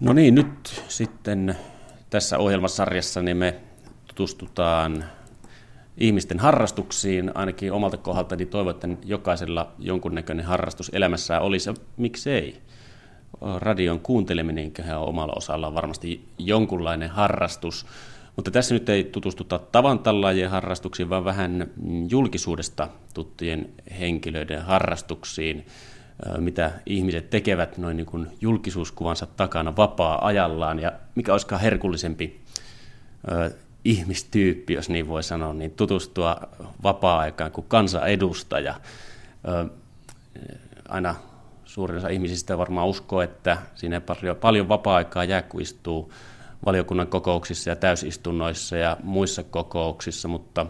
No niin, nyt sitten tässä ohjelmasarjassa niin me tutustutaan ihmisten harrastuksiin. Ainakin omalta kohdaltani toivon, että jokaisella jonkunnäköinen harrastus elämässään olisi. Miksei? Radion kuunteleminenköhän on omalla osallaan varmasti jonkunlainen harrastus. Mutta tässä nyt ei tutustuta tavantallaajien harrastuksiin, vaan vähän julkisuudesta tuttujen henkilöiden harrastuksiin, mitä ihmiset tekevät noin niin kuin julkisuuskuvansa takana vapaa-ajallaan. Ja mikä olisikaan herkullisempi ihmistyyppi, jos niin voi sanoa, niin tutustua vapaa-aikaan kuin kansanedustaja. Aina suurin osa ihmisistä varmaan uskoo, että siinä ei paljon vapaa-aikaa jää, kun istuu valiokunnan kokouksissa ja täysistunnoissa ja muissa kokouksissa, mutta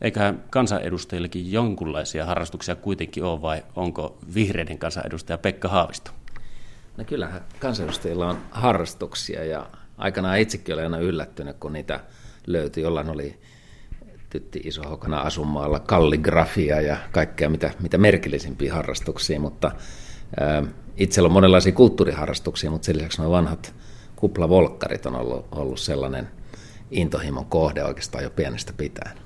eiköhän kansanedustajillekin jonkunlaisia harrastuksia kuitenkin ole, vai onko vihreiden kansanedustaja Pekka Haavisto? No kyllähän kansanedustajilla on harrastuksia, ja aikanaan itsekin olen aina yllättynyt, kun niitä löytyi. Jollain oli Tytti Iso-Hokana Asunmaalla kalligrafia ja kaikkea mitä merkillisimpiä harrastuksia, mutta itsellä on monenlaisia kulttuuriharrastuksia, mutta sen lisäksi nuo vanhat kuplavolkkarit on ollut sellainen intohimon kohde oikeastaan jo pienestä pitäen.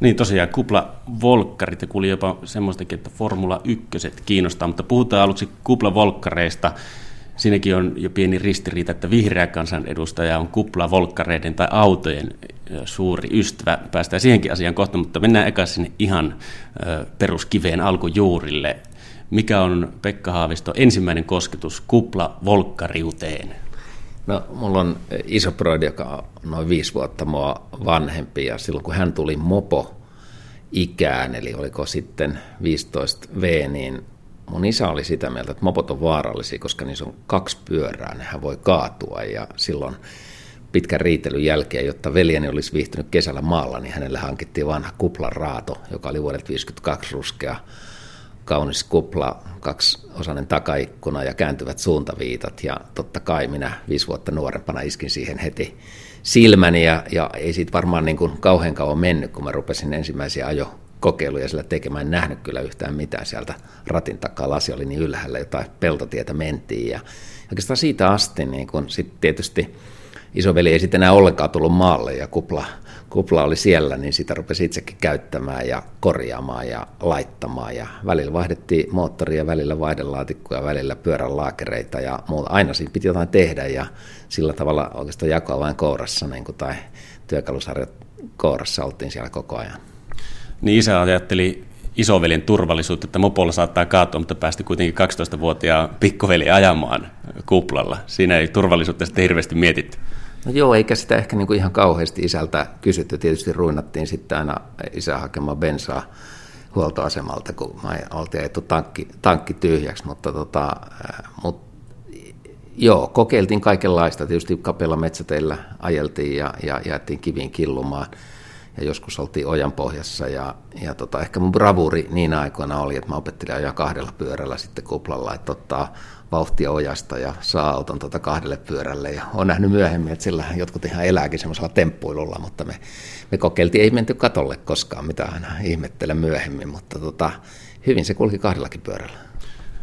Niin tosiaan, kuplavolkkarit, ja kuulin jopa semmoistakin, että Formula 1 kiinnostaa, mutta puhutaan aluksi kuplavolkkareista. Siinäkin on jo pieni ristiriita, että vihreä kansanedustaja on kuplavolkkareiden tai autojen suuri ystävä. Päästään siihenkin asiaan kohta, mutta mennään eka sinne ihan peruskiveen alkujuurille. Mikä on Pekka Haavisto ensimmäinen kosketus kuplavolkkariuteen? No, mulla on iso broidi, joka on noin 5 vuotta mua vanhempi, ja silloin kun hän tuli mopo-ikään, eli oliko sitten 15V, niin mun isä oli sitä mieltä, että mopot on vaarallisia, koska niissä on 2 pyörää, nehän voi kaatua, ja silloin pitkän riitelyn jälkeen, jotta veljeni olisi viihtynyt kesällä maalla, niin hänelle hankittiin vanha kuplaraato, joka oli vuodelta 1952 ruskea, kaunis kupla, 2-osainen takaikkuna ja kääntyvät suuntaviitat, ja totta kai minä 5 vuotta nuorempana iskin siihen heti silmäni, ja ei siitä varmaan niin kuin kauhean kauan mennyt, kun mä rupesin ensimmäisiä ajokokeiluja sillä tekemään. En nähnyt kyllä yhtään mitään sieltä ratin takaa, lasi oli niin ylhäällä, jotain peltotietä mentiin, ja oikeastaan siitä asti niin kun sitten tietysti isoveli ei sitten enää ollenkaan tullut maalle, ja kupla oli siellä, niin sitä rupesi itsekin käyttämään ja korjaamaan ja laittamaan. Ja välillä vaihdettiin moottoria, välillä vaihdelaatikkoja, välillä pyöränlaakereita ja muuta. Aina siinä piti jotain tehdä, ja sillä tavalla oikeastaan jakoa vain kourassa, niin kuin, tai työkalusarjat kourassa oltiin siellä koko ajan. Niin isä ajatteli isoveljen turvallisuutta, että mopolla saattaa kaatua, mutta päästi kuitenkin 12-vuotiaan pikkuveli ajamaan kuplalla. Siinä ei turvallisuutta sitten hirveästi mietitty. No joo, eikä sitä ehkä niin kuin ihan kauheasti isältä kysytty. Tietysti ruinattiin sitten aina isä hakemaan bensaa huoltoasemalta, kun oltiin ajettu tankki tyhjäksi. Mutta kokeiltiin kaikenlaista. Tietysti kapeilla metsäteillä ajeltiin ja jaettiin kiviin killumaan. Ja joskus oltiin ojan pohjassa, ja ehkä mun bravuuri niin aikoina oli, että mä opettelin ajaa 2 pyörällä sitten kuplalla, että ottaa vauhtia ojasta ja saa auton 2 pyörälle. Ja olen nähnyt myöhemmin, että sillä jotkut ihan elääkin semmoisella temppuilulla, mutta me kokeiltiin, ei menty katolle koskaan, mitä aina ihmettelen myöhemmin, mutta hyvin se kulki 2 pyörällä.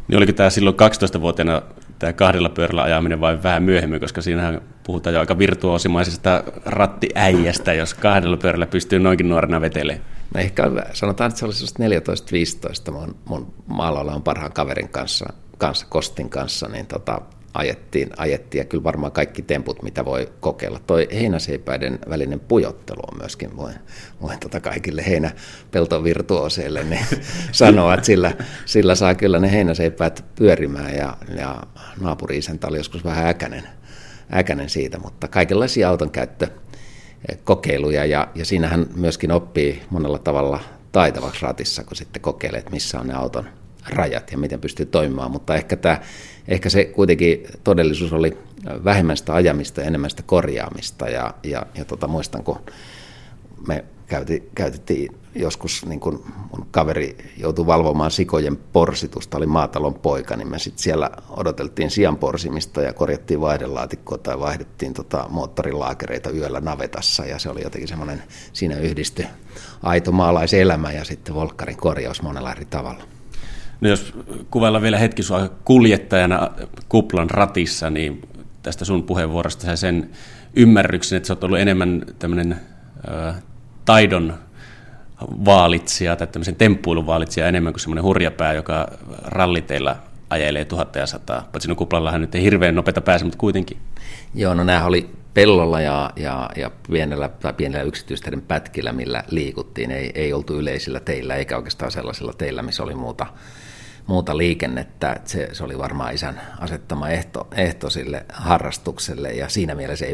Niin oliko tämä silloin 12-vuotiaana tämä 2 pyörällä ajaminen vai vähän myöhemmin, koska siinähän puhutaan jo aika virtuoosimaisesta rattiäijästä, jos 2 pyörällä pystyy noinkin nuorena vetelemään? No ehkä sanotaan, että se oli sellaista 14-15. Mun maalla on parhaan kaverin kanssa Kostin kanssa, niin ajettiin ja kyllä varmaan kaikki temput, mitä voi kokeilla. Toi heinäseipäiden välinen pujottelu on myöskin, voin kaikille heinäpeltovirtuoseille niin sanoa, että sillä saa kyllä ne heinäseipäät pyörimään, ja naapuri-isäntä oli joskus vähän äkänen siitä, mutta kaikenlaisia autonkäyttökokeiluja, ja siinähän myöskin oppii monella tavalla taitavaksi ratissa, kun sitten kokeilee, että missä on ne auton rajat ja miten pystyy toimimaan, mutta ehkä se kuitenkin todellisuus oli vähemmän sitä ajamista ja enemmän sitä korjaamista, ja muistan, kun me käytettiin joskus, niin kun mun kaveri joutui valvomaan sikojen porsitusta, oli maatalon poika, niin me sitten siellä odoteltiin sian porsimista ja korjattiin vaihdelaatikkoa tai vaihdettiin moottorilaakereita yöllä navetassa, ja se oli jotenkin semmoinen, siinä yhdistyi aito maalaiselämä ja sitten volkkarin korjaus monella eri tavalla. No jos kuvaillaan vielä hetki sua kuljettajana kuplan ratissa, niin tästä sun puheenvuorosta ja sen ymmärryksen, että sä oot ollut enemmän tämmöinen taidon vaalitsija tai tämmöisen temppuilun vaalitsija enemmän kuin semmoinen hurjapää, joka ralliteilla ajelee 1100. Paitsi siinä kuplallahan nyt ei hirveän nopeita pääse, mutta kuitenkin. Joo, no nämä oli pellolla ja pienellä yksityisteiden pätkillä, millä liikuttiin. Ei oltu yleisillä teillä eikä oikeastaan sellaisilla teillä, missä oli muuta liikennettä. Se oli varmaan isän asettama ehto sille harrastukselle ja siinä mielessä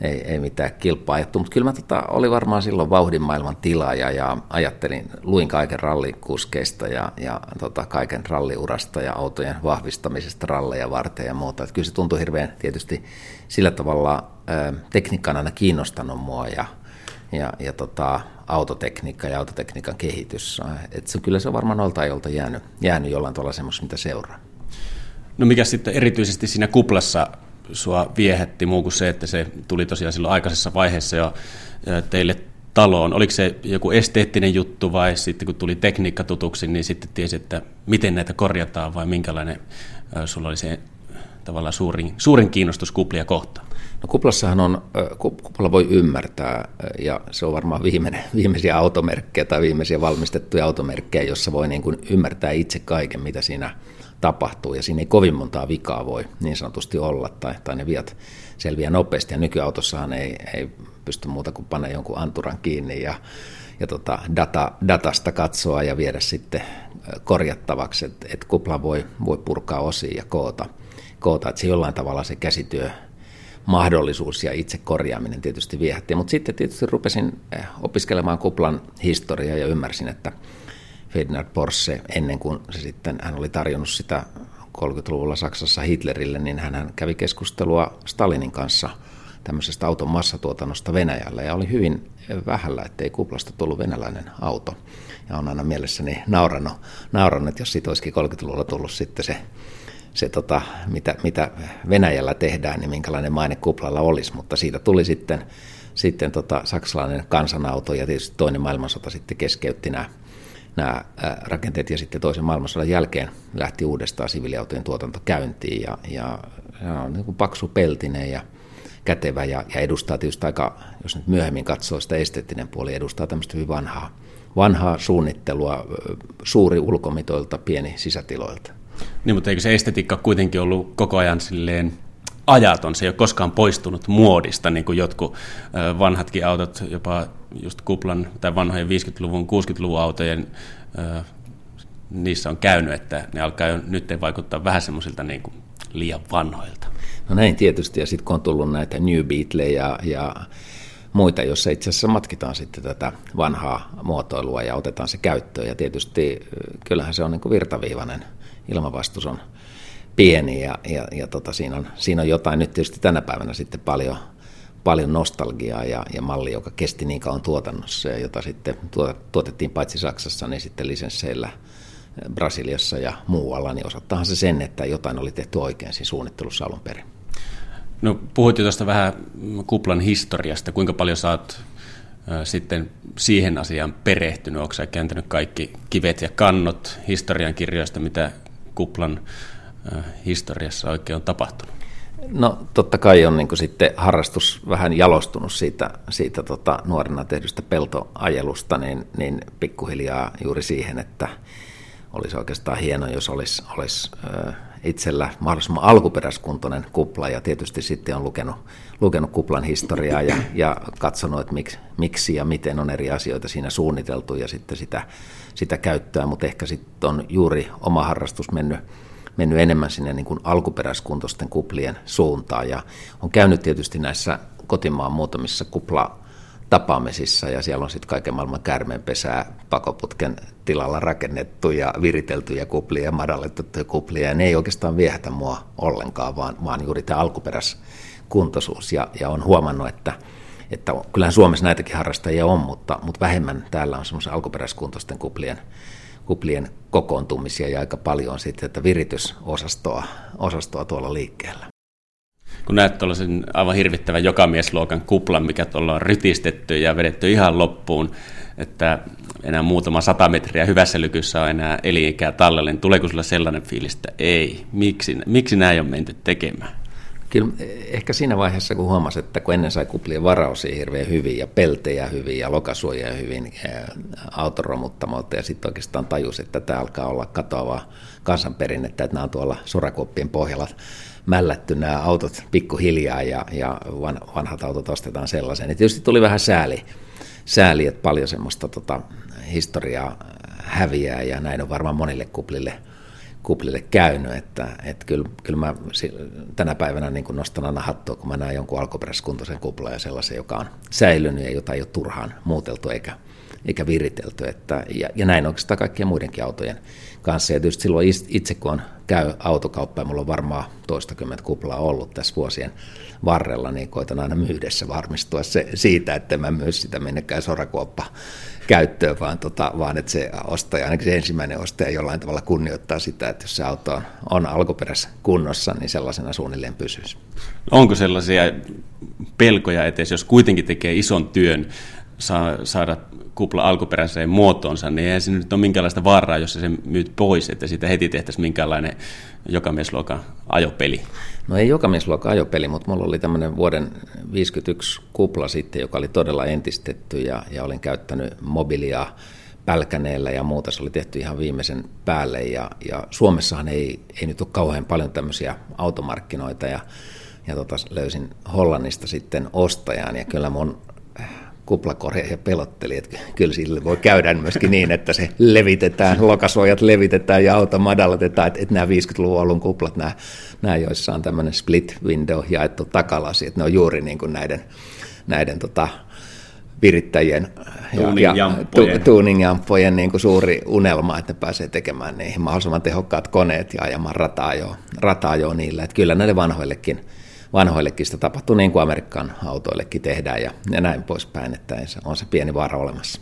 ei mitään kilpaa ajattu, mutta kyllä mä oli varmaan silloin vauhdin maailman tilaaja ja luin kaiken rallikuskeista ja kaiken ralliurasta ja autojen vahvistamisesta ralleja varten ja muuta. Että kyllä se tuntui hirveän tietysti sillä tavalla tekniikka on aina kiinnostanut mua ja autotekniikka ja autotekniikan kehitys. Et se, kyllä se on varmaan noilta ajolta jäänyt jollain tavalla semmoista, mitä seuraa. No mikä sitten erityisesti siinä kuplassa sua viehätti muu kuin se, että se tuli tosiaan silloin aikaisessa vaiheessa jo teille taloon? Oliko se joku esteettinen juttu vai sitten kun tuli tekniikka tutuksi, niin sitten tiesi, että miten näitä korjataan vai minkälainen sulla oli se tavallaan suurin kiinnostus kuplia kohtaan? No kuplassahan kupla voi ymmärtää ja se on varmaan viimeisiä automerkkejä tai viimeisiä valmistettuja automerkkejä, jossa voi niin kuin ymmärtää itse kaiken, mitä siinä tapahtuu ja siinä ei kovin montaa vikaa voi niin sanotusti olla tai ne viat selviää nopeasti ja nykyautossahan ei pysty muuta kuin panna jonkun anturan kiinni ja datasta katsoa ja viedä sitten korjattavaksi, että kupla voi purkaa osia ja koota, että se jollain tavalla se käsityö mahdollisuus ja itse korjaaminen tietysti viehätti, mutta sitten tietysti rupesin opiskelemaan kuplan historiaa ja ymmärsin, että Ferdinand Porsche, ennen kuin se sitten, hän oli tarjonnut sitä 30-luvulla Saksassa Hitlerille, niin hän kävi keskustelua Stalinin kanssa tämmöisestä auton massatuotannosta Venäjällä ja oli hyvin vähällä, ettei kuplasta tullut venäläinen auto. Ja on aina mielessäni nauranut, että jos siitä olisikin 30-luvulla tullut sitten se mitä Venäjällä tehdään, niin minkälainen maine kuplalla olisi, mutta siitä tuli sitten saksalainen kansanauto ja tietysti toinen maailmansota sitten keskeytti nämä rakenteet ja sitten toisen maailmansodan jälkeen lähti uudestaan siviiliautojen tuotanto käyntiin ja on niin kuin paksupeltinen ja kätevä ja edustaa tietysti aika, jos nyt myöhemmin katsoo sitä esteettinen puoli, edustaa tämmöistä hyvin vanhaa suunnittelua, suuri ulkomitoilta, pieni sisätiloilta. Niin, mutta eikö se estetiikka kuitenkin ollut koko ajan silleen ajaton, se ei ole koskaan poistunut muodista, niin kuin jotkut vanhatkin autot, jopa just kuplan tai vanhojen 50-luvun, 60-luvun autojen, niissä on käynyt, että ne alkaa jo nyt vaikuttaa vähän semmoisilta niin kuin liian vanhoilta. No näin tietysti, ja sitten kun on tullut näitä New Beatle ja muita, joissa itse asiassa matkitaan sitten tätä vanhaa muotoilua ja otetaan se käyttöön, ja tietysti kyllähän se on niin kuin virtaviivainen, ilmavastus on pieni ja siinä on jotain nyt tietysti tänä päivänä sitten paljon nostalgiaa ja malli, joka kesti niin kauan tuotannossa ja jota sitten tuotettiin paitsi Saksassa, niin sitten lisensseillä Brasiliassa ja muualla, niin osoittaahan se sen, että jotain oli tehty oikein siinä suunnittelussa alun perin. No puhuit jo tuosta vähän kuplan historiasta, kuinka paljon sä oot sitten siihen asiaan perehtynyt, ootko sä kääntänyt kaikki kivet ja kannot historiankirjoista, mitä kuplan historiassa oikein on tapahtunut? No totta kai on niin kuin sitten harrastus vähän jalostunut siitä nuorena tehdystä peltoajelusta, niin pikkuhiljaa juuri siihen, että olisi oikeastaan hienoa, jos olisi itsellä mahdollisimman alkuperäiskuntoinen kupla, ja tietysti sitten on lukenut kuplan historiaa ja katsonut, että miksi ja miten on eri asioita siinä suunniteltu, ja sitten sitä käyttöä, mutta ehkä sitten on juuri oma harrastus mennyt enemmän sinne niin kuin alkuperäiskuntoisten kuplien suuntaan, ja on käynyt tietysti näissä kotimaan muutamissa kuplatapaamisissa, ja siellä on sitten kaiken maailman käärmeenpesää pakoputken tilalla rakennettu ja viriteltyjä kuplia ja madallettuja kuplia, ja ne ei oikeastaan viehätä mua ollenkaan, vaan juuri tämä alkuperäiskuntoisuus, ja on huomannut, että kyllähän Suomessa näitäkin harrastajia on, mutta vähemmän täällä on semmoisen alkuperäiskuntoisten kuplien kokoontumisia ja aika paljon sitten, että viritysosastoa tuolla liikkeellä. kun näet tuollaisen aivan hirvittävän jokamiesluokan kuplan, mikä tuolla on rytistetty ja vedetty ihan loppuun, että enää muutama 100 metriä hyvässä lykyssä on enää elinikää tallelle, niin tuleeko sulla sellainen fiilis, että ei, miksi näin on menty tekemään? Kyllä ehkä siinä vaiheessa, kun huomasi, että kun ennen sai kuplien varausia hirveän hyvin ja peltejä hyvin ja lokasuojia hyvin autoromuttamalta, ja sitten oikeastaan tajusi, että tämä alkaa olla katoavaa kansanperinnettä, että nämä on tuolla sorakuoppien pohjalla mällätty nämä autot pikkuhiljaa ja vanhat autot ostetaan sellaiseen. Ja tietysti tuli vähän sääli, että paljon semmoista historiaa häviää, ja näin on varmaan monille kuplille käynyt, että kyllä mä tänä päivänä niin kuin nostan aina hattua, kun mä näen jonkun alkuperäiskuntoisen kuplan ja sellaisen, joka on säilynyt ja jota ei ole turhaan muuteltu eikä viritelty. Ja näin oikeastaan kaikkien muidenkin autojen kanssa. Ja tietysti silloin itse, kun käy autokauppaa, mulla on varmaan toistakymmentä kuplaa ollut tässä vuosien varrella, niin koitan aina myydessä varmistua siitä, että mä myy sitä minnekään sorakuoppa käyttöön, vaan että se ostaja, ainakin se ensimmäinen ostaja, jollain tavalla kunnioittaa sitä, että jos se auto on alkuperäisessä kunnossa, niin sellaisena suunnilleen pysyisi. Onko sellaisia pelkoja etes, jos kuitenkin tekee ison työn saada kupla alkuperäiseen muotoonsa, niin eihän se nyt ole minkäänlaista vaaraa, jos se myyt pois, että siitä heti tehtäisiin minkäänlainen jokamiesluokan ajopeli? No ei jokamiesluokan ajopeli, mutta mulla oli tämmöinen vuoden 1951 kupla sitten, joka oli todella entistetty, ja olin käyttänyt mobiilia pälkäneellä ja muuta, se oli tehty ihan viimeisen päälle, ja Suomessahan ei nyt ole kauhean paljon tämmöisiä automarkkinoita, ja löysin Hollannista sitten ostajaan, ja kyllä mun kuplakorja ja pelotteli, että kyllä sille voi käydä myöskin niin, että se levitetään, lokasuojat levitetään ja auto madalletetaan, että nämä 50-luvun alun kuplat, nämä joissa on tämmöinen split window jaettu takalasi, että ne on juuri niin kuin näiden virittäjien ja tuuninjamppojen niin kuin suuri unelma, että ne pääsee tekemään niihin mahdollisimman tehokkaat koneet ja ajamaan rataa jo niillä, että kyllä näille vanhoillekin sitä tapahtuu, niin kuin Amerikan autoillekin tehdään ja näin poispäin, että on se pieni vaara olemassa.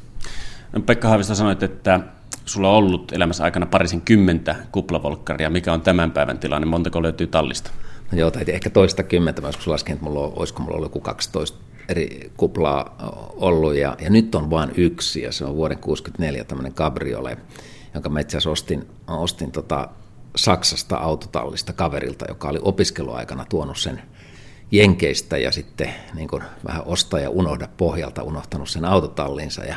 No, Pekka Haavisto, sanoit, että sulla on ollut elämässä aikana parisenkymmentä kuplavolkkaria. Mikä on tämän päivän tilanne? Montako löytyy tallista? No joo, tai ehkä toistakymmentä, joskus lasken, että olisiko mulla ollut joku 12 eri kuplaa ollut, ja nyt on vain yksi, ja se on vuoden 1964 tämmöinen cabriolet, jonka mä itse asiassa ostin Saksasta autotallista kaverilta, joka oli opiskeluaikana tuonut sen Jenkeistä ja sitten niin kuin vähän osta ja unohda pohjalta unohtanut sen autotallinsa ja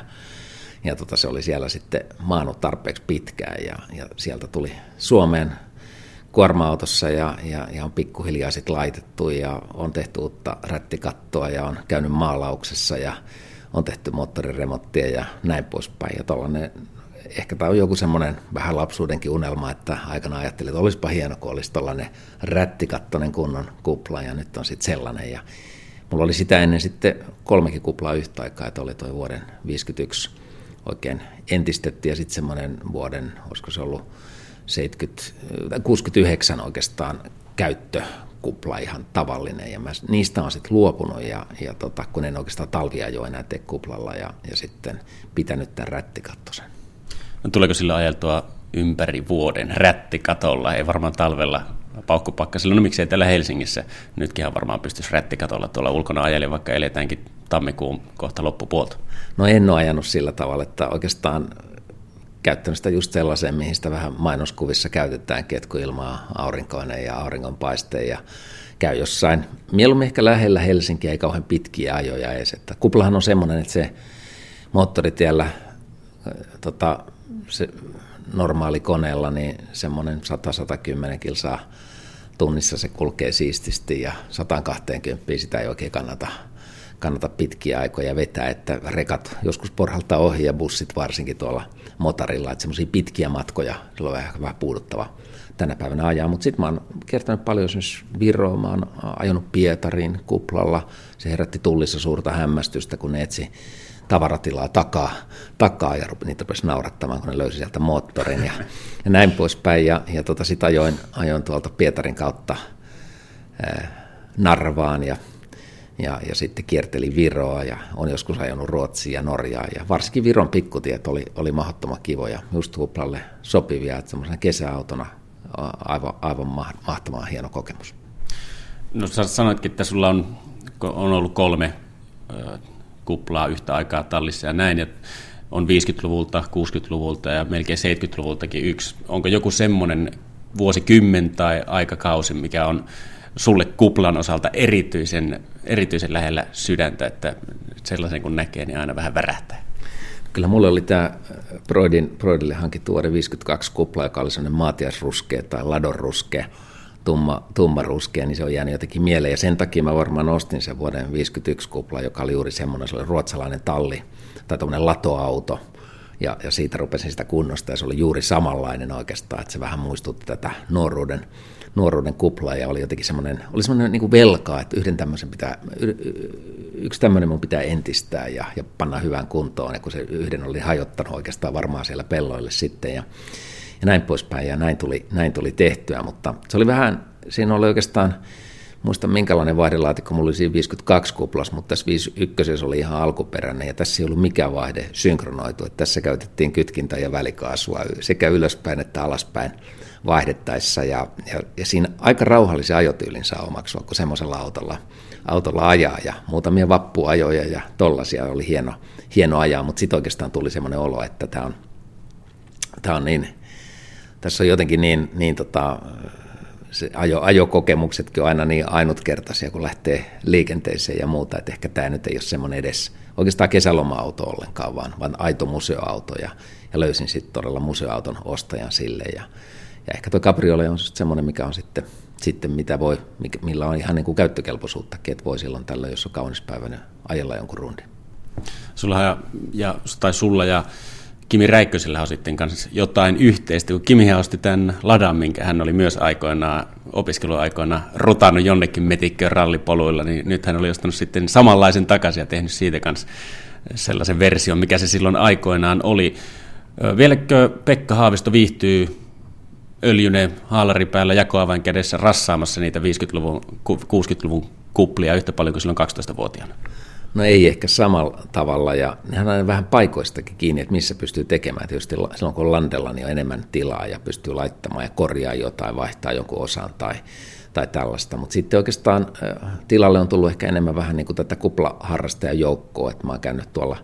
se oli siellä sitten maannut tarpeeksi pitkään ja sieltä tuli Suomeen kuorma-autossa ja on pikkuhiljaa sitten laitettu ja on tehty uutta rättikattoa ja on käynyt maalauksessa ja on tehty moottoriremonttia ja näin poispäin ja tuollainen. Ehkä tämä on joku semmoinen vähän lapsuudenkin unelma, että aikana ajattelin, että olisipa hieno, kun olisi tuollainen rättikattoinen kunnon kupla, ja nyt on sitten sellainen. Ja mulla oli sitä ennen sitten 3 kuplaa yhtä aikaa, että oli tuo vuoden 1951 oikein entistetty, ja sitten semmoinen vuoden, olisiko se ollut 69 oikeastaan käyttökupla ihan tavallinen, ja mä niistä on sitten luopunut, ja kun en oikeastaan talviajoa enää tee kuplalla, ja sitten pitänyt tämän rättikattosen. Tuleeko sillä ajeltua ympäri vuoden rättikatolla? Ei varmaan talvella paukkupakkasilla. No miksei täällä Helsingissä? Nytkin varmaan pystyisi rättikatolla tuolla ulkona ajelemaan, vaikka eletäänkin tammikuun kohta loppupuolta. No en ole ajanut sillä tavalla, että oikeastaan käyttänyt sitä just sellaiseen, mihin sitä vähän mainoskuvissa käytetään, ketkuilmaa, aurinkoinen ja auringonpaiste ja käy jossain. Mieluummin ehkä lähellä Helsinkiä, ei kauhean pitkiä ajoja edes. Että kuplahan on semmoinen, että se moottoritiellä se normaali koneella niin semmoinen 100-110 kilsaa tunnissa se kulkee siististi ja 120 sitä ei oikein kannata pitkiä aikoja vetää, että rekat joskus porhaltaa ohi ja bussit varsinkin tuolla motarilla, että semmoisia pitkiä matkoja on vähän puuduttava tänä päivänä ajaa, mutta sitten mä oon kertonut paljon esimerkiksi Viroon, mä oon ajanut Pietarin kuplalla, se herätti Tullissa suurta hämmästystä, kun ne etsi tavaratilaa takaa ja niitä rupesi naurattamaan, kun ne löysi sieltä moottorin ja näin poispäin. Ja sitten ajoin tuolta Pietarin kautta Narvaan ja sitten kiertelin Viroa ja on joskus ajonut Ruotsiin ja Norjaan. Ja varsinkin Viron pikkutiet oli mahdottoman kivoja, just kuplalle sopivia, että semmoisena kesäautona aivan mahtavan hieno kokemus. No sä sanoitkin, että sulla on ollut kolme kuplaa yhtä aikaa tallissa ja näin, ja on 50-luvulta, 60-luvulta ja melkein 70-luvultakin yksi. Onko joku semmoinen vuosikymmen tai aikakausi, mikä on sulle kuplan osalta erityisen lähellä sydäntä, että sellaisen kun näkee, niin aina vähän värähtää? Kyllä mulla oli tämä Broidille hankittu vuoden 52 kupla, joka oli sellainen maatiasruskea tai ladonruskea, tumma ruskea, niin se on jäänyt jotenkin mieleen. Ja sen takia mä varmaan ostin sen vuoden 51 kupla, joka oli juuri semmoinen, se oli ruotsalainen talli tai tuommoinen latoauto. Ja siitä rupesin sitä kunnosta ja se oli juuri samanlainen oikeastaan, että se vähän muistutti tätä nuoruuden kuplaa ja oli jotenkin semmoinen niin kuin velkaa, että yksi tämmöinen mun pitää entistää ja panna hyvään kuntoon, ja kun se yhden oli hajottanut oikeastaan varmaan siellä pelloille sitten ja näin poispäin ja näin tuli tehtyä, mutta se oli vähän, siinä oli oikeastaan, muistan minkälainen vaihdelaatikko, mulla oli siinä 52 kuplas, mutta tässä 51 oli ihan alkuperäinen ja tässä ei ollut mikään vaihde synkronoitu, että tässä käytettiin kytkintä ja välikaasua sekä ylöspäin että alaspäin vaihdettaessa ja siinä aika rauhallisen ajotyylin saa omaksua, kun semmoisella autolla ajaa ja muutamia vappuajoja ja tollaisia oli hieno ajaa, mutta sitten oikeastaan tuli semmoinen olo, että tämä on niin, tässä on jotenkin niin se ajokokemuksetkin on aina niin ainutkertaisia, kun lähtee liikenteeseen ja muuta, että ehkä tämä nyt ei ole semmoinen edes oikeastaan kesäloma-auto ollenkaan, vaan aito museoauto ja löysin sitten todella museoauton ostajan sille ja ehkä tuo Cabriolet on semmoinen, mikä on sitten millä on ihan niin kuin käyttökelpoisuuttakin, että voi silloin tällöin, jos on kaunis päivänä, ajella jonkun rundin. Sulla ja Kimi Räikkösellä on sitten kanssa jotain yhteistä, kun Kimihän osti tämän ladan, minkä hän oli myös aikoinaan opiskeluaikoina rutannut jonnekin metikköön rallipoluilla, niin nyt hän oli ostanut sitten samanlaisen takaisin ja tehnyt siitä kanssa sellaisen version, mikä se silloin aikoinaan oli. Vieläkö Pekka Haavisto viihtyy öljyneen haalari päällä jakoavain kädessä rassaamassa niitä 50-luvun, 60-luvun kuplia yhtä paljon kuin silloin 12-vuotiaana? No ei ehkä samalla tavalla, ja nehän on aina vähän paikoistakin kiinni, että missä pystyy tekemään. Tietysti silloin kun on landella, niin on enemmän tilaa ja pystyy laittamaan ja korjaa jotain, vaihtaa jonkun osan tai tällaista. Mutta sitten oikeastaan tilalle on tullut ehkä enemmän vähän niin kuin tätä kuplaharrastajajoukkoa, että mä oon käynyt tuolla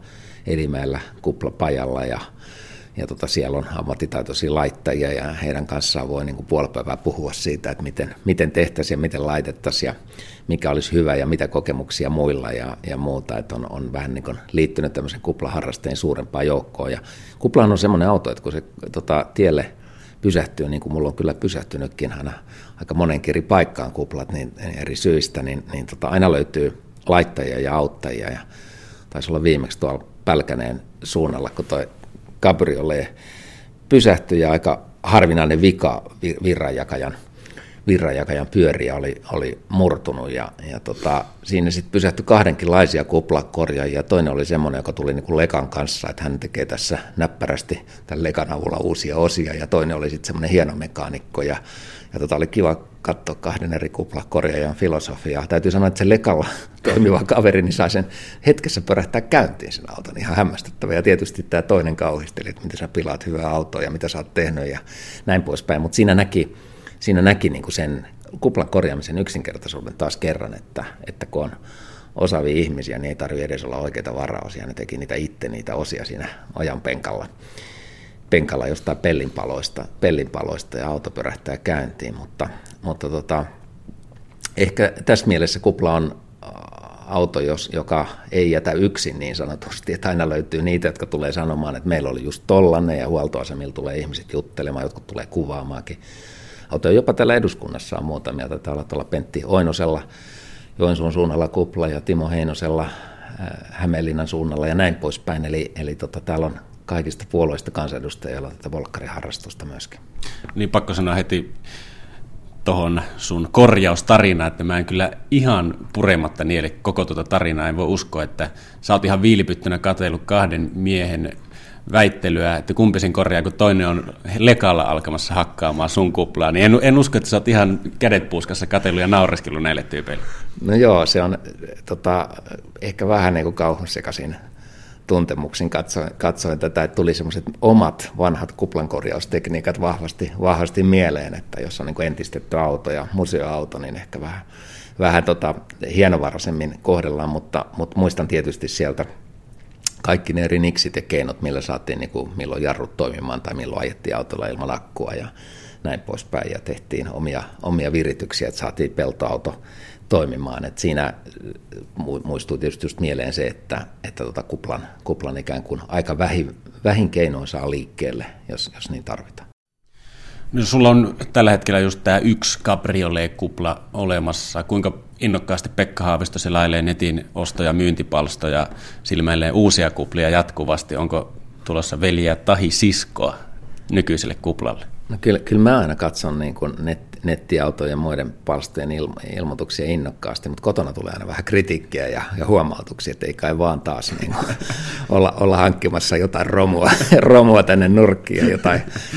Elimäellä kuplapajalla ja siellä on ammattitaitoisia laittajia ja heidän kanssaan voi niin kuin puolipäivää puhua siitä, että miten tehtäisiin ja miten laitettaisiin ja mikä olisi hyvä ja mitä kokemuksia muilla ja muuta. Että on vähän niin kuin liittynyt tämmöisen kuplaharrasteen suurempaan joukkoon. Ja kuplahan on semmoinen auto, että kun se tielle pysähtyy, niin kuin mulla on kyllä pysähtynytkin aina aika monen eri paikkaan kuplat niin eri syistä, niin aina löytyy laittajia ja auttajia. Ja taisi olla viimeksi tuolla Pälkäneen suunnalla, kun toi Cabriolet pysähtyi ja aika harvinainen vika virranjakajan pyöriä oli murtunut ja siinä sitten pysähtyi kahdenkinlaisia kuplakorjaajia. Toinen oli semmoinen, joka tuli niin kuin lekan kanssa, että hän tekee tässä näppärästi tämän lekan avulla uusia osia ja toinen oli sitten semmoinen hieno mekaanikko ja oli kiva katsoa kahden eri kuplakorjaajan filosofiaa. Täytyy sanoa, että se lekalla toimiva kaveri niin sai sen hetkessä pörähtää käyntiin sen auton. Ihan hämmästyttävä. Ja tietysti tämä toinen kauhisteli, että miten sä pilaat hyvää autoa ja mitä sä oot tehnyt ja näin poispäin. Mutta siinä näki niin kuin sen kuplan korjaamisen yksinkertaisuuden taas kerran, että kun on osaavia ihmisiä, niin ei tarvitse edes olla oikeita varaosia. Ne teki niitä osia siinä ajan penkalla jostain pellinpaloista ja auto pörähtää käyntiin, mutta ehkä tässä mielessä kupla on auto, joka ei jätä yksin niin sanotusti, että aina löytyy niitä, jotka tulee sanomaan, että meillä oli just tollainen ja huoltoasemilla tulee ihmiset juttelemaan, jotkut tulee kuvaamaankin. Autoja jopa täällä eduskunnassa on muutamia, taitaa olla tuolla Pentti Oinosella Joensuun suunnalla kupla ja Timo Heinosella Hämeenlinnan suunnalla ja näin poispäin, eli täällä on kaikista puolueista kansanedustajilla tätä volkkariharrastusta myöskin. Niin pakko sanoa heti tuohon sun korjaustarinaan, että mä en kyllä ihan purematta niele koko tuota tarinaa. En voi uskoa, että sä oot ihan viilipyttynä katsellut kahden miehen väittelyä, että kumpi sen korjaa, kun toinen on lekalla alkamassa hakkaamaan sun kuplaa. Niin en usko, että sä oot ihan kädet puuskassa katsellut ja naureskellut näille tyypeille. No joo, se on ehkä vähän niin kuin kauhun sekaisin tuntemuksin katsoin tätä, että tuli semmoiset omat vanhat kuplankorjaustekniikat vahvasti mieleen, että jos on niin kuin entistetty auto ja museoauto, niin ehkä vähän vähän hienovaraisemmin kohdellaan, mutta muistan tietysti sieltä kaikki ne eri niksit ja keinot, millä saatiin niin kuin, milloin jarrut toimimaan tai milloin ajettiin autolla ilman akkua ja näin poispäin. Ja tehtiin omia virityksiä, että saatiin peltoauto toimimaan. Et siinä muistuu tietysti just mieleen se, että kuplan ikään kuin aika vähin keinoin saa liikkeelle, jos niin tarvitaan. No, sulla on tällä hetkellä just tämä yksi kabriolet-kupla olemassa. Kuinka innokkaasti Pekka Haavisto selailee netin osto- ja myyntipalstoja, silmäilleen uusia kuplia jatkuvasti? Onko tulossa veljeä tahi siskoa nykyiselle kuplalle? No kyllä mä aina katson niin kuin nettiautojen ja muiden palstojen ilmoituksia innokkaasti, mutta kotona tulee aina vähän kritiikkiä ja huomautuksia, että ei kai vaan taas niin kuin, olla hankkimassa jotain romua tänne nurkkiin ja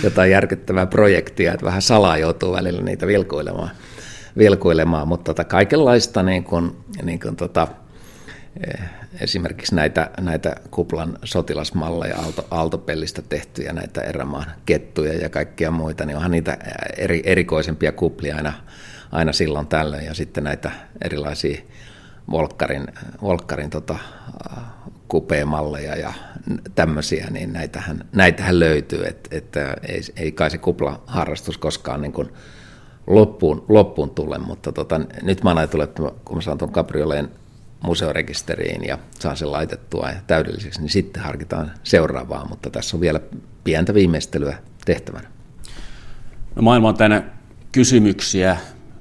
jotain järkyttävää projektia, että vähän salaa joutuu välillä niitä vilkuilemaan. Mutta kaikenlaista niin kuin esimerkiksi näitä kuplan sotilasmalleja, aaltopellistä tehtyjä, näitä erämaan kettuja ja kaikkia muita, niin onhan niitä erikoisempia kuplia aina silloin tällöin. Ja sitten näitä erilaisia volkkarin kupeemalleja ja tämmöisiä, niin näitähän löytyy. Että ei kai se kuplaharrastus koskaan niin kuin loppuun tule, mutta nyt mä aina tulen, kun mä saan tuon kabrioleen museorekisteriin ja saa sen laitettua ja täydelliseksi, niin sitten harkitaan seuraavaa, mutta tässä on vielä pientä viimeistelyä tehtävänä. No, maailma on täynnä kysymyksiä,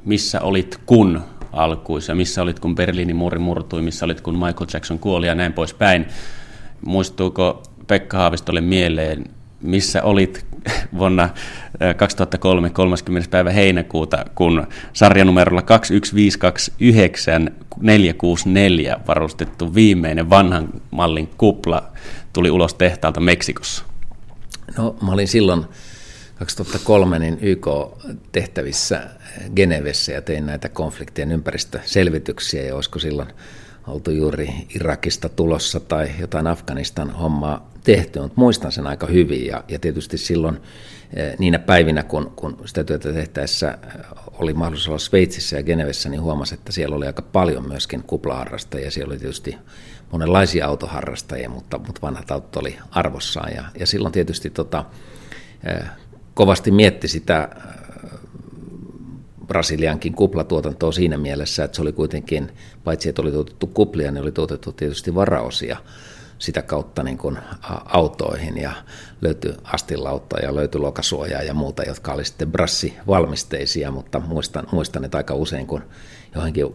missä olit kun alkuissa, missä olit kun Berliinin muuri murtui, missä olit kun Michael Jackson kuoli ja näin poispäin. Muistuuko Pekka Haavistolle mieleen, missä olit vuonna 2003, 30. päivä heinäkuuta, kun sarjanumerolla 21529 464 varustettu viimeinen vanhan mallin kupla tuli ulos tehtaalta Meksikossa? No, mä olin silloin 2003 niin YK-tehtävissä Genevessä ja tein näitä konfliktien ympäristöselvityksiä, ja olisiko silloin oltu juuri Irakista tulossa tai jotain Afganistan hommaa tehty, mutta muistan sen aika hyvin, ja tietysti silloin niinä päivinä, kun sitä työtä tehtäessä oli mahdollisuus olla Sveitsissä ja Genevessä, niin huomasin, että siellä oli aika paljon myöskin kuplaharrastajia, siellä oli tietysti monenlaisia autoharrastajia, mutta vanhat autot oli arvossaan, ja silloin tietysti kovasti mietti sitä Brasiliankin kuplatuotantoa siinä mielessä, että se oli kuitenkin, paitsi että oli tuotettu kuplia, niin oli tuotettu tietysti varaosia sitä kautta niin kuin autoihin, ja löytyi astinlautta ja löytyi lokasuojaa ja muuta, jotka oli sitten brassivalmisteisia, mutta muistan, että aika usein kun johonkin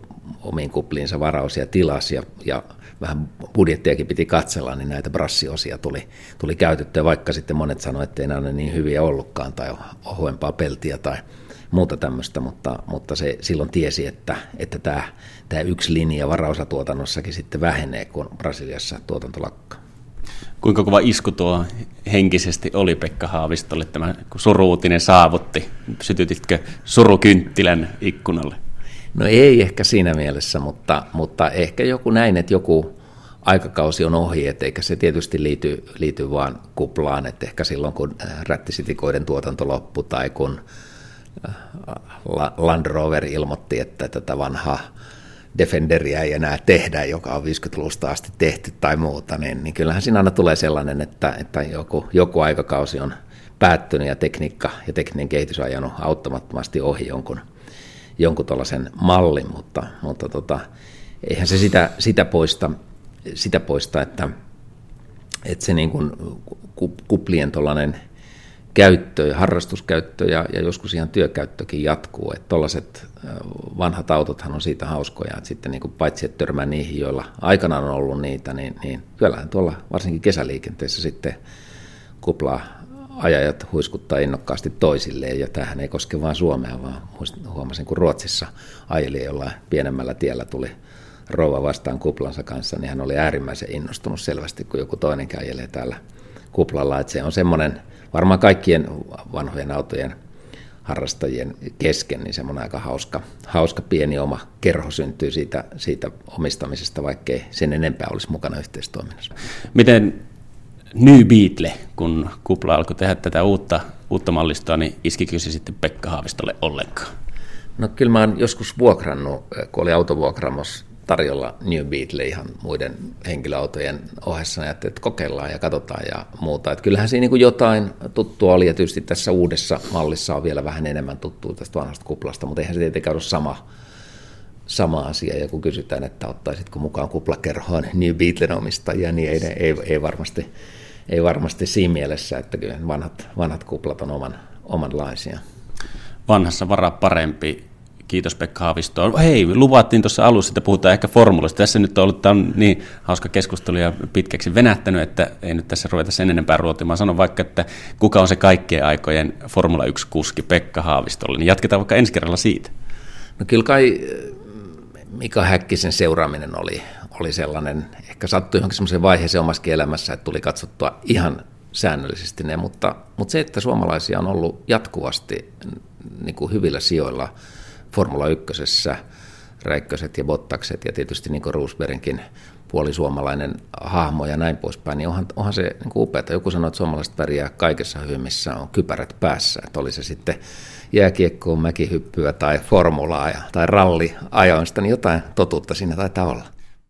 omiin kupliinsa varaosia tilasi ja vähän budjettiakin piti katsella, niin näitä brassiosia tuli käytettyä, vaikka sitten monet sanoivat, että ei nämä ole niin hyviä ollutkaan tai ohuempaa peltiä tai muuta tämmöistä, mutta se silloin tiesi, että tämä yksi linja varaosatuotannossakin sitten vähenee, kun Brasiliassa tuotanto lakkaa. Kuinka kova isku tuo henkisesti oli Pekka Haavistolle, tämä suruutinen saavutti? Sytytitkö surukynttilän ikkunalle? No ei ehkä siinä mielessä, mutta ehkä joku näin, että joku aikakausi on ohi, et eikä se tietysti liity vaan kuplaan, että ehkä silloin kun rättisitikoiden tuotanto loppui tai kun Land Rover ilmoitti, että tätä vanhaa Defenderia ei enää tehdä, joka on 50-luvusta asti tehty tai muuta, niin kyllähän siinä aina tulee sellainen, että joku aikakausi on päättynyt ja tekniikka ja tekninen kehitys on ajanut auttamattomasti ohi jonkun tuollaisen mallin, mutta eihän se sitä poista, että se niin kuin kuplien tuollainen käyttö ja harrastuskäyttö ja joskus ihan työkäyttökin jatkuu. Tuollaiset vanhat autothan on siitä hauskoja, että sitten niin kuin paitsi että törmää niihin, joilla aikanaan on ollut niitä, niin kyllähän tuolla varsinkin kesäliikenteessä sitten kupla-ajajat huiskuttaa innokkaasti toisilleen, ja tämähän ei koske vain Suomea, vaan huomasin, kun Ruotsissa ajeli jollain pienemmällä tiellä tuli rouva vastaan kuplansa kanssa, niin hän oli äärimmäisen innostunut selvästi, kun joku toinen ajelee täällä kuplalla, että se on semmoinen varmaan kaikkien vanhojen autojen harrastajien kesken, niin semmoinen aika hauska pieni oma kerho syntyy siitä omistamisesta, vaikkei sen enempää olisi mukana yhteistoiminnassa. Miten New Beetle, kun kupla alkoi tehdä tätä uutta mallistoa, niin iskikö se sitten Pekka Haavistolle ollenkaan? No kyllä mä oon joskus vuokrannut, kun oli autovuokraamos tarjolla New Beetle ihan muiden henkilöautojen ohessa, ja että kokeillaan ja katsotaan ja muuta. Että kyllähän siinä niin jotain tuttua oli, ja tietysti tässä uudessa mallissa on vielä vähän enemmän tuttua tästä vanhasta kuplasta, mutta eihän se tietenkään ole sama asia, ja kun kysytään, että ottaisitko mukaan kuplakerhoon New Beetlen omistajia, niin ei varmasti siinä mielessä, että kyllä vanhat kuplat on omanlaisia. Vanhassa vara parempi. Kiitos Pekka Haavisto. Hei, luvattiin tuossa alussa, että puhutaan ehkä formulasta. Tässä nyt on ollut niin hauska keskustelu ja pitkäksi venähtänyt, että ei nyt tässä ruveta sen enempää ruotimaan. Sanon vaikka, että kuka on se kaikkien aikojen Formula 1-kuski Pekka Haavistolle, niin jatketaan vaikka ensi kerralla siitä. No kyllä kai Mika Häkkisen seuraaminen oli sellainen, ehkä sattui johonkin semmoiseen vaiheeseen omassakin elämässä, että tuli katsottua ihan säännöllisesti ne, mutta se, että suomalaisia on ollut jatkuvasti niin kuin hyvillä sijoilla Formula 1, Räikköset ja Bottakset ja tietysti niin kuin Rosbergin puolisuomalainen hahmo ja näin poispäin, niin onhan se niin kuin upeata. Joku sanoi, että suomalaiset pärjää kaikessa hyvin, missä on kypärät päässä, että oli se sitten jääkiekkoon, mäkihyppyä tai formulaa tai ralliajoista, niin jotain totuutta siinä taitaa olla.